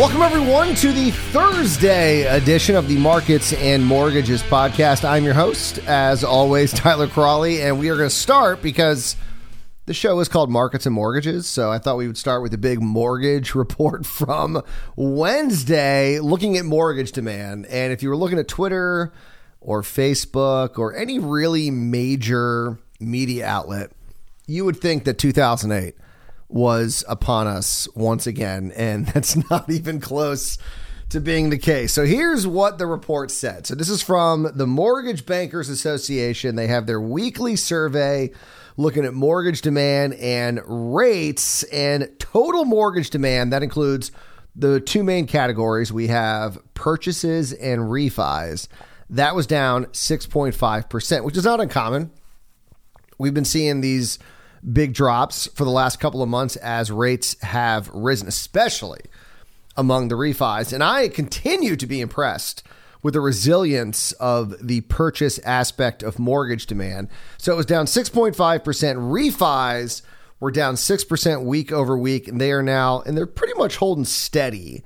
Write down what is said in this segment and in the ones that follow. Welcome, everyone, to the Thursday edition of the Markets and Mortgages podcast. I'm your host, as always, Tyler Crawley, and we are going to start because the show is called Markets and Mortgages, so I thought we would start with the big mortgage report from Wednesday, looking at mortgage demand. And if you were looking at Twitter or Facebook or any really major media outlet, you would think that 2008 was upon us once again, and that's not even close to being the case. So here's what the report said. So this is from the Mortgage Bankers Association. They have their weekly survey looking at mortgage demand and rates and total mortgage demand. That includes the two main categories. We have purchases and refis. That was down 6.5%, which is not uncommon. We've been seeing these big drops for the last couple of months as rates have risen, especially among the refis. And I continue to be impressed with the resilience of the purchase aspect of mortgage demand. So it was down 6.5%. Refis were down 6% week over week, and they are now, and they're pretty much holding steady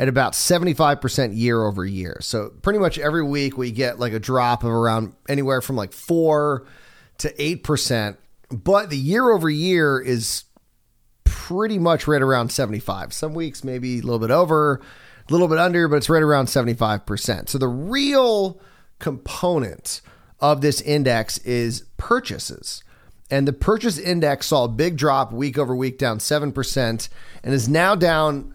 at about 75% year over year. So pretty much every week we get like a drop of around anywhere from like 4 to 8%. But the year over year is pretty much right around 75. Some weeks, maybe a little bit over, a little bit under, but it's right around 75%. So the real component of this index is purchases. And the purchase index saw a big drop week over week, down 7%, and is now down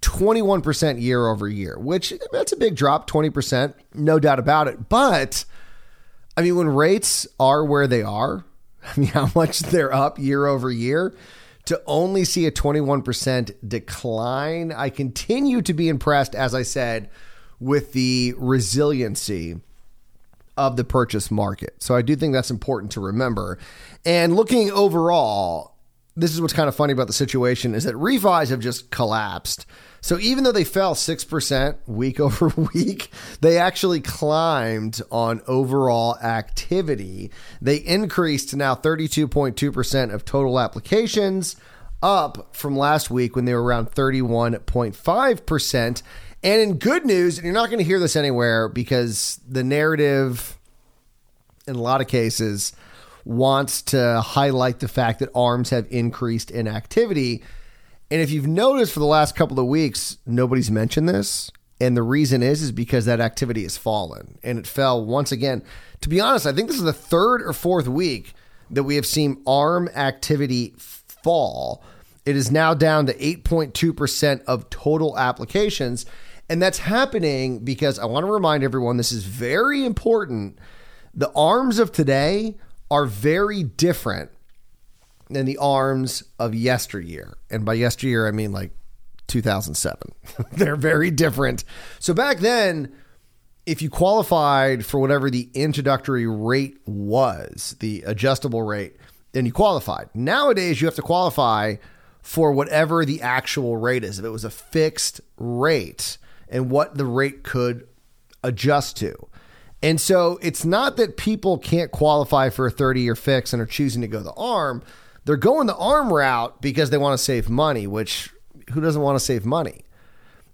21% year over year, which that's a big drop, 20%, no doubt about it. But I mean, when rates are where they are, I mean, how much they're up year over year, to only see a 21% decline. I continue to be impressed, as I said, with the resiliency of the purchase market. So I do think that's important to remember. And looking overall, this is what's kind of funny about the situation is that refis have just collapsed. So even though they fell 6% week over week, they actually climbed on overall activity. They increased to now 32.2% of total applications, up from last week when they were around 31.5%. And in good news, and you're not going to hear this anywhere because the narrative in a lot of cases wants to highlight the fact that ARMs have increased in activity. And if you've noticed for the last couple of weeks, nobody's mentioned this. And the reason is because that activity has fallen, and it fell once again. To be honest, I think this is the third or fourth week that we have seen ARM activity fall. It is now down to 8.2% of total applications. And that's happening because I want to remind everyone, this is very important. The ARMs of today are very different than the ARMs of yesteryear. And by yesteryear, I mean like 2007. They're very different. So back then, if you qualified for whatever the introductory rate was, the adjustable rate, then you qualified. Nowadays, you have to qualify for whatever the actual rate is. If it was a fixed rate and what the rate could adjust to. And so it's not that people can't qualify for a 30-year fix and are choosing to go the ARM. They're going the ARM route because they want to save money, which who doesn't want to save money?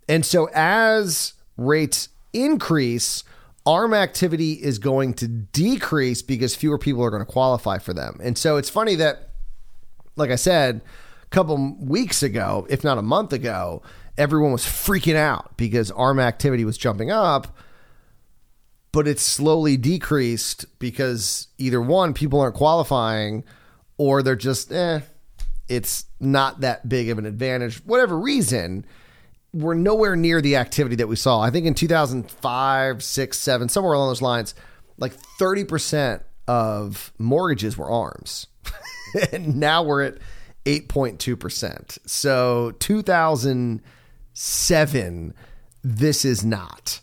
And so as rates increase, ARM activity is going to decrease because fewer people are going to qualify for them. And so it's funny that, like I said, a couple weeks ago, if not a month ago, everyone was freaking out because ARM activity was jumping up, but it's slowly decreased because either one, people aren't qualifying, or they're just, it's not that big of an advantage. Whatever reason, we're nowhere near the activity that we saw. I think in 2005, 6, 7, somewhere along those lines, like 30% of mortgages were ARMs. And now we're at 8.2%. So 2007, this is not.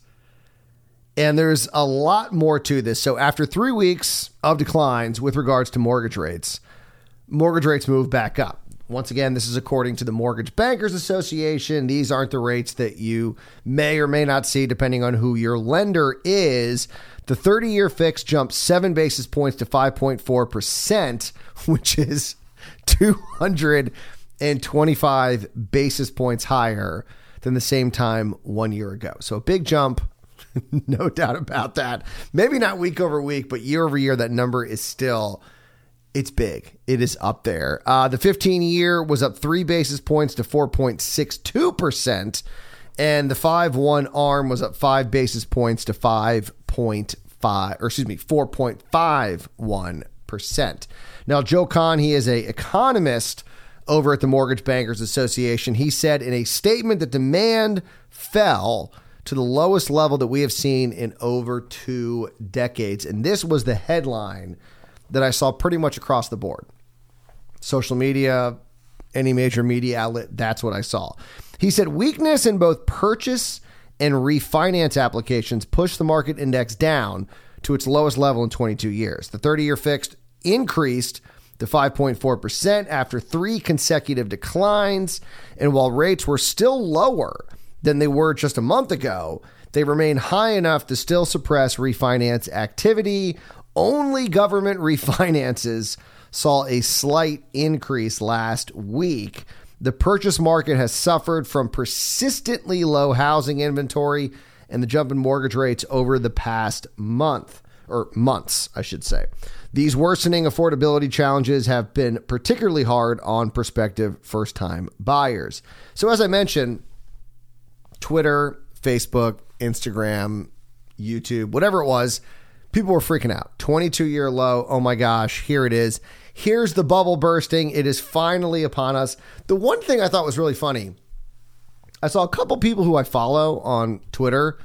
And there's a lot more to this. So after 3 weeks of declines with regards to mortgage rates move back up. Once again, this is according to the Mortgage Bankers Association. These aren't the rates that you may or may not see depending on who your lender is. The 30-year fix jumped 7 basis points to 5.4%, which is 225 basis points higher than the same time one year ago. So a big jump, no doubt about that. Maybe not week over week, but year over year, that number is still, it's big. It is up there. The 15-year was up 3 basis points to 4.62%. And the 5-1 arm was up 5 basis points to 4.51%. Now, Joe Kahn, he is an economist over at the Mortgage Bankers Association. He said in a statement that demand fell to the lowest level that we have seen in over 2 decades. And this was the headline that I saw pretty much across the board. Social media, any major media outlet, that's what I saw. He said weakness in both purchase and refinance applications pushed the market index down to its lowest level in 22 years. The 30-year fixed increased to 5.4% after 3 consecutive declines. And while rates were still lower than they were just a month ago, they remain high enough to still suppress refinance activity. Only government refinances saw a slight increase last week. The purchase market has suffered from persistently low housing inventory and the jump in mortgage rates over the past month, or months, I should say. These worsening affordability challenges have been particularly hard on prospective first-time buyers. So as I mentioned, Twitter, Facebook, Instagram, YouTube, whatever it was, people were freaking out. 22-year low. Oh my gosh, here it is. Here's the bubble bursting. It is finally upon us. The one thing I thought was really funny, I saw a couple people who I follow on Twitter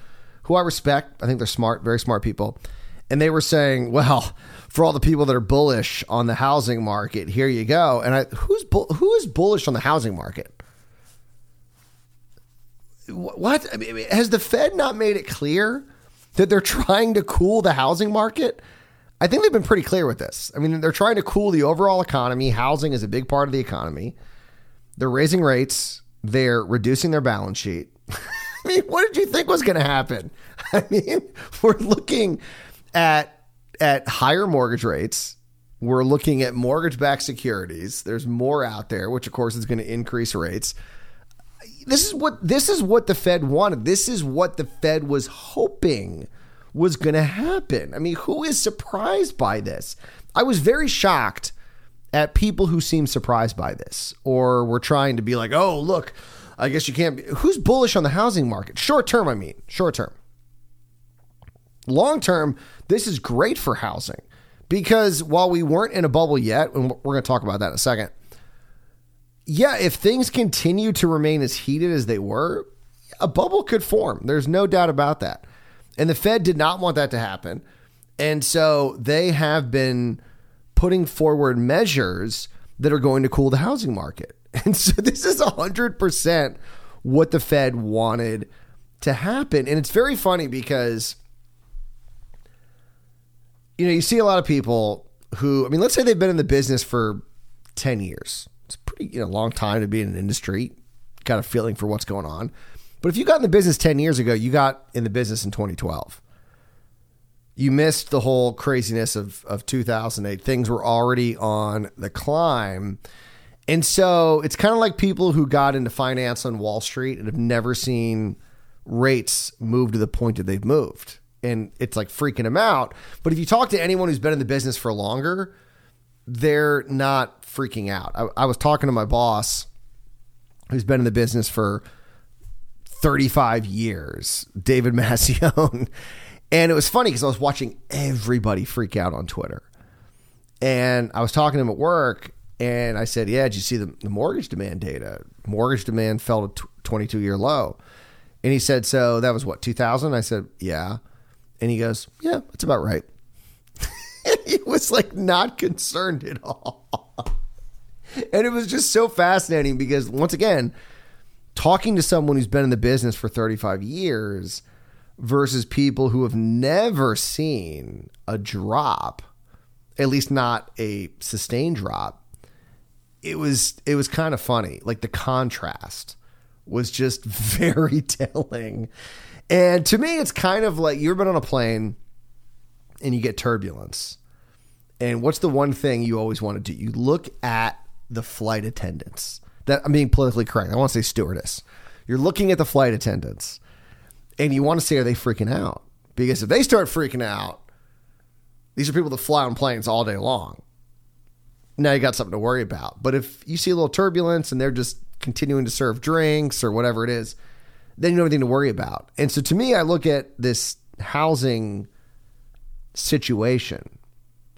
who I respect. I think they're smart, very smart people. And they were saying, well, for all the people that are bullish on the housing market, here you go. And who is bullish on the housing market? What? I mean, has the Fed not made it clear that they're trying to cool the housing market? I think they've been pretty clear with this. I mean, they're trying to cool the overall economy. Housing is a big part of the economy. They're raising rates. They're reducing their balance sheet. I mean, what did you think was going to happen? I mean, we're looking at higher mortgage rates. We're looking at mortgage-backed securities. There's more out there, which, of course, is going to increase rates. This is what the Fed wanted. This is what the Fed was hoping was going to happen. I mean, who is surprised by this? I was very shocked at people who seemed surprised by this or were trying to be like, oh, look, I guess you can't be. Who's bullish on the housing market? Short term, I mean, short term. Long term, this is great for housing because while we weren't in a bubble yet, and we're going to talk about that in a second. Yeah, if things continue to remain as heated as they were, a bubble could form. There's no doubt about that. And the Fed did not want that to happen. And so they have been putting forward measures that are going to cool the housing market. And so this is 100% what the Fed wanted to happen. And it's very funny because, you know, you see a lot of people who, I mean, let's say they've been in the business for 10 years. It's pretty, you know, long time to be in an industry, kind of feeling for what's going on. But if you got in the business 10 years ago, you got in the business in 2012. You missed the whole craziness of 2008. Things were already on the climb. And so it's kind of like people who got into finance on Wall Street and have never seen rates move to the point that they've moved. And it's like freaking them out. But if you talk to anyone who's been in the business for longer, they're not freaking out. I was talking to my boss who's been in the business for 35 years, David Massione. And it was funny because I was watching everybody freak out on Twitter. And I was talking to him at work and I said, yeah, did you see the mortgage demand data? Mortgage demand fell to 22-year low. And he said, so that was what, 2000? I said, yeah. And he goes, yeah, that's about right. He was like not concerned at all. And it was just so fascinating because once again, talking to someone who's been in the business for 35 years versus people who have never seen a drop, at least not a sustained drop, it was kind of funny. Like the contrast was just very telling. And to me, it's kind of like you've been on a plane and you get turbulence. And what's the one thing you always want to do? You look at the flight attendants. That I'm being politically correct. I want to say stewardess. You're looking at the flight attendants and you want to see, are they freaking out? Because if they start freaking out, these are people that fly on planes all day long. Now you got something to worry about. But if you see a little turbulence and they're just continuing to serve drinks or whatever it is, then you don't have anything to worry about. And so to me, I look at this housing situation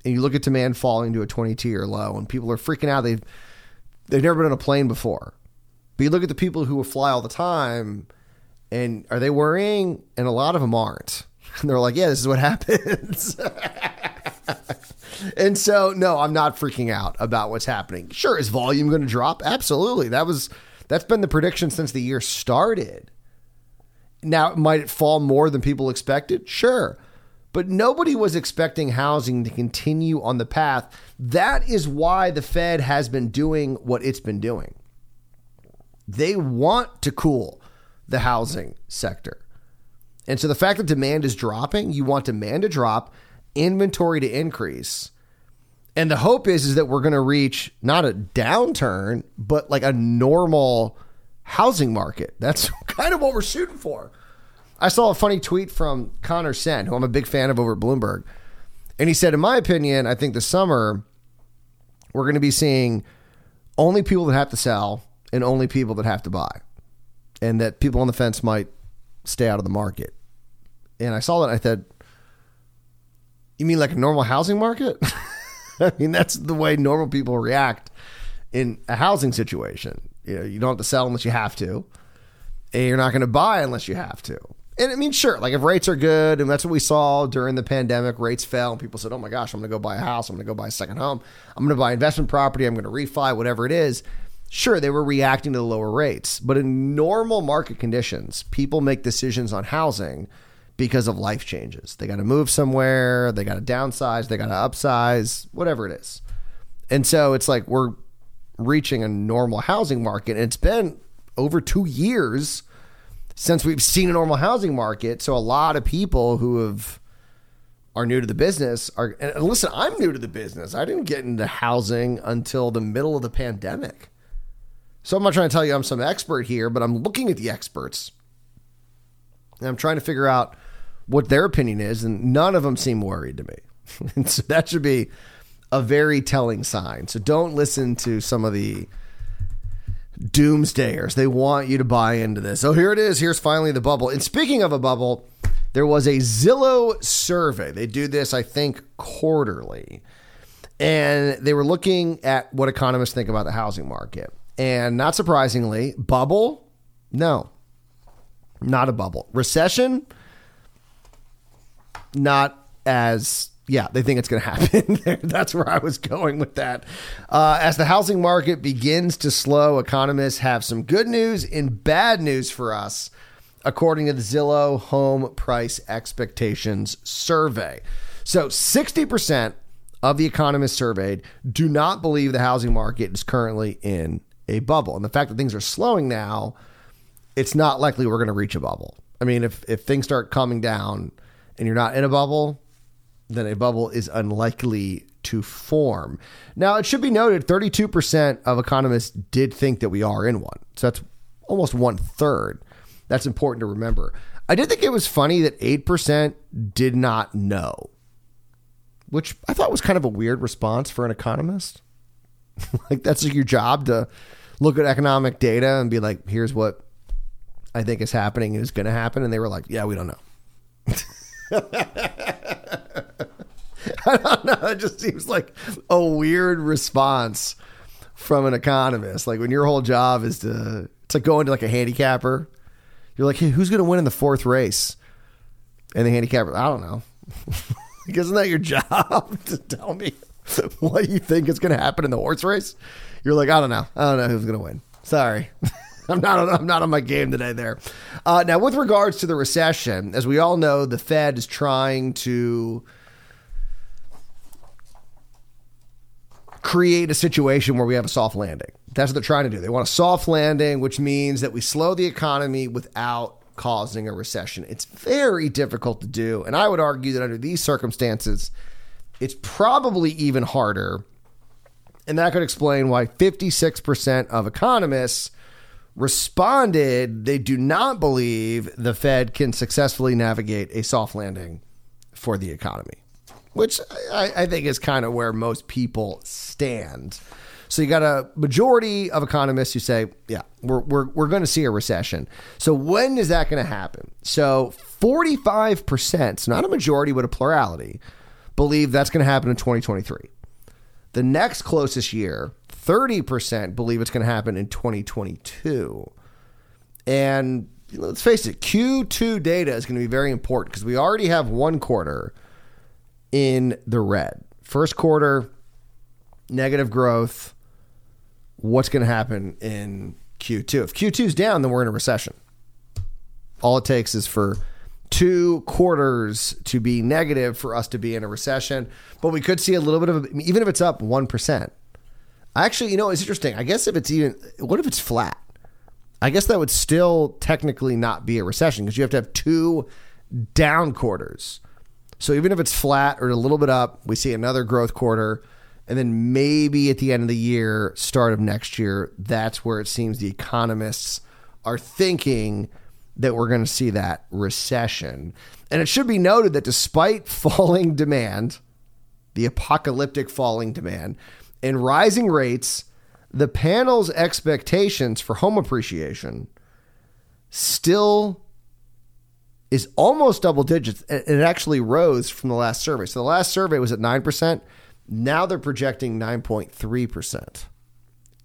and you look at demand falling to a 22-year low and people are freaking out. They've never been on a plane before. But you look at the people who fly all the time and are they worrying? And a lot of them aren't. And they're like, yeah, this is what happens. And so, no, I'm not freaking out about what's happening. Sure, is volume going to drop? Absolutely. That's been the prediction since the year started. Now, might it fall more than people expected? Sure. But nobody was expecting housing to continue on the path. That is why the Fed has been doing what it's been doing. They want to cool the housing sector. And so the fact that demand is dropping, you want demand to drop, inventory to increase. And the hope is that we're going to reach not a downturn, but like a normal housing market. That's kind of what we're shooting for. I saw a funny tweet from Conor Sen, who I'm a big fan of over at Bloomberg. And he said, in my opinion, I think this summer we're going to be seeing only people that have to sell and only people that have to buy. And that people on the fence might stay out of the market. And I saw that and I said, you mean like a normal housing market? I mean, that's the way normal people react in a housing situation. You know, you don't have to sell unless you have to, and you're not going to buy unless you have to. And I mean, sure, like if rates are good, and that's what we saw during the pandemic, rates fell and people said, oh my gosh, I'm going to go buy a house. I'm going to go buy a second home. I'm going to buy investment property. I'm going to refi, whatever it is. Sure, they were reacting to the lower rates, but in normal market conditions, people make decisions on housing because of life changes. They got to move somewhere. They got to downsize. They got to upsize, whatever it is. And so it's like we're reaching a normal housing market. And it's been over 2 years since we've seen a normal housing market. So a lot of people who are new to the business are, and listen, I'm new to the business. I didn't get into housing until the middle of the pandemic. So I'm not trying to tell you I'm some expert here, but I'm looking at the experts and I'm trying to figure out what their opinion is, and none of them seem worried to me. And so that should be a very telling sign. So don't listen to some of the doomsdayers. They want you to buy into this. Oh, here it is. Here's finally the bubble. And speaking of a bubble, there was a Zillow survey. They do this, I think, quarterly. And they were looking at what economists think about the housing market. And not surprisingly, bubble? No. Not a bubble. Recession? Not as, yeah, they think it's going to happen. That's where I was going with that. As the housing market begins to slow, economists have some good news and bad news for us, according to the Zillow Home Price Expectations Survey. So 60% of the economists surveyed do not believe the housing market is currently in a bubble. And the fact that things are slowing now, it's not likely we're going to reach a bubble. I mean, if things start calming down and you're not in a bubble, then a bubble is unlikely to form. Now, it should be noted, 32% of economists did think that we are in one. So that's almost 1/3. That's important to remember. I did think it was funny that 8% did not know, which I thought was kind of a weird response for an economist. Like, that's your job to look at economic data and be like, here's what I think is happening and is going to happen. And they were like, yeah, we don't know. I don't know. It just seems like a weird response from an economist. Like when your whole job is to, it's like going to like a handicapper. You're like, hey, who's going to win in the fourth race? And the handicapper, I don't know. Like, isn't that your job to tell me what you think is going to happen in the horse race? You're like, I don't know. I don't know who's going to win. Sorry. I'm not on my game today there. Now, with regards to the recession, as we all know, the Fed is trying to create a situation where we have a soft landing. That's what they're trying to do. They want a soft landing, which means that we slow the economy without causing a recession. It's very difficult to do. And I would argue that under these circumstances, it's probably even harder. And that could explain why 56% of economists responded they do not believe the Fed can successfully navigate a soft landing for the economy, which I think is kind of where most people stand. So you got a majority of economists who say, yeah, we're going to see a recession. So when is that going to happen? So 45%, not a majority, but a plurality, believe that's going to happen in 2023. The next closest year, 30% believe it's going to happen in 2022. And let's face it, Q2 data is going to be very important because we already have one quarter in the red. First quarter, negative growth. What's going to happen in Q2? If Q2 is down, then we're in a recession. All it takes is for 2 quarters to be negative for us to be in a recession. But we could see a little bit of, even if it's up 1%. Actually, you know, it's interesting. I guess if it's even, what if it's flat? I guess that would still technically not be a recession because you have to have 2 down quarters. So even if it's flat or a little bit up, we see another growth quarter. And then maybe at the end of the year, start of next year, that's where it seems the economists are thinking that we're going to see that recession. And it should be noted that despite falling demand, the apocalyptic falling demand, and rising rates, the panel's expectations for home appreciation still is almost double digits. It actually rose from the last survey. So the last survey was at 9%. Now they're projecting 9.3%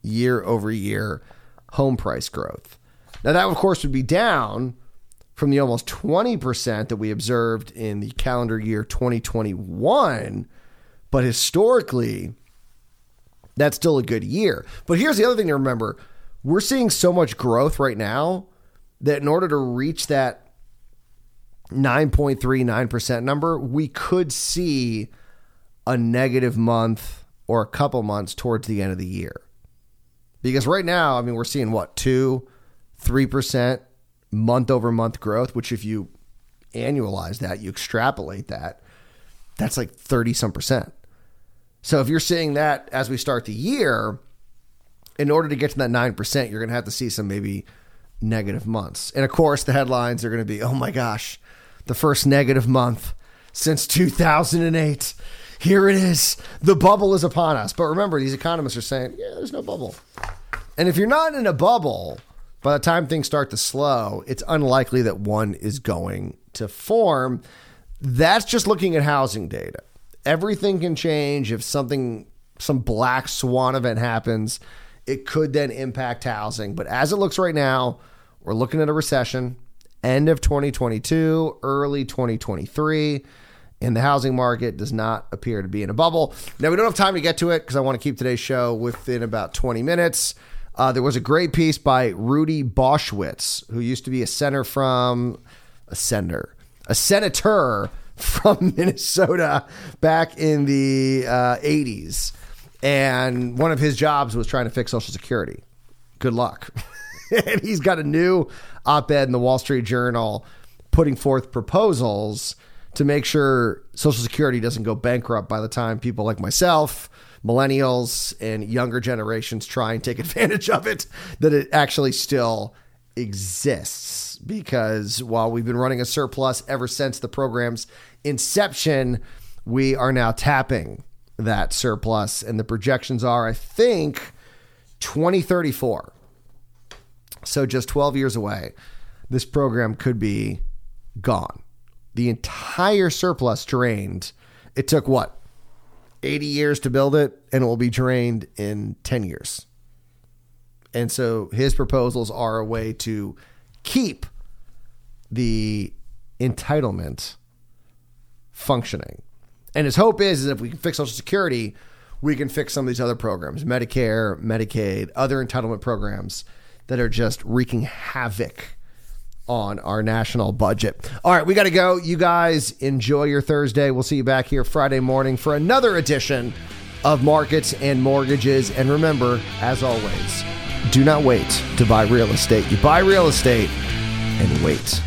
year over year home price growth. Now that, of course, would be down from the almost 20% that we observed in the calendar year 2021. But historically, that's still a good year. But here's the other thing to remember. We're seeing so much growth right now that in order to reach that 9.39% number, we could see a negative month or a couple months towards the end of the year. Because right now, I mean, we're seeing what, 2-3% month over month growth, which if you annualize that, you extrapolate that, that's like 30 some percent. So if you're seeing that as we start the year, in order to get to that 9%, you're going to have to see some maybe negative months. And of course, the headlines are going to be, oh my gosh, the first negative month since 2008. Here it is. The bubble is upon us. But remember, these economists are saying, yeah, there's no bubble. And if you're not in a bubble, by the time things start to slow, it's unlikely that one is going to form. That's just looking at housing data. Everything can change. If some black swan event happens, it could then impact housing. But as it looks right now, we're looking at a recession, end of 2022, early 2023. And the housing market does not appear to be in a bubble. Now, we don't have time to get to it because I want to keep today's show within about 20 minutes. There was a great piece by Rudy Boschwitz, who used to be a senator from Minnesota back in the 80s. And one of his jobs was trying to fix Social Security. Good luck. And he's got a new op-ed in the Wall Street Journal putting forth proposals to make sure Social Security doesn't go bankrupt by the time people like myself, millennials, and younger generations try and take advantage of it, that it actually still exists. Because while we've been running a surplus ever since the program's inception, we are now tapping that surplus. And the projections are, I think, 2034. So just 12 years away, this program could be gone. The entire surplus drained. It took, 80 years to build it, and it will be drained in 10 years. And so his proposals are a way to keep the entitlement functioning. And his hope is if we can fix Social Security, we can fix some of these other programs, Medicare, Medicaid, other entitlement programs that are just wreaking havoc on our national budget. All right, we got to go. You guys enjoy your Thursday. We'll see you back here Friday morning for another edition of Markets and Mortgages. And remember, as always, do not wait to buy real estate. You buy real estate and wait.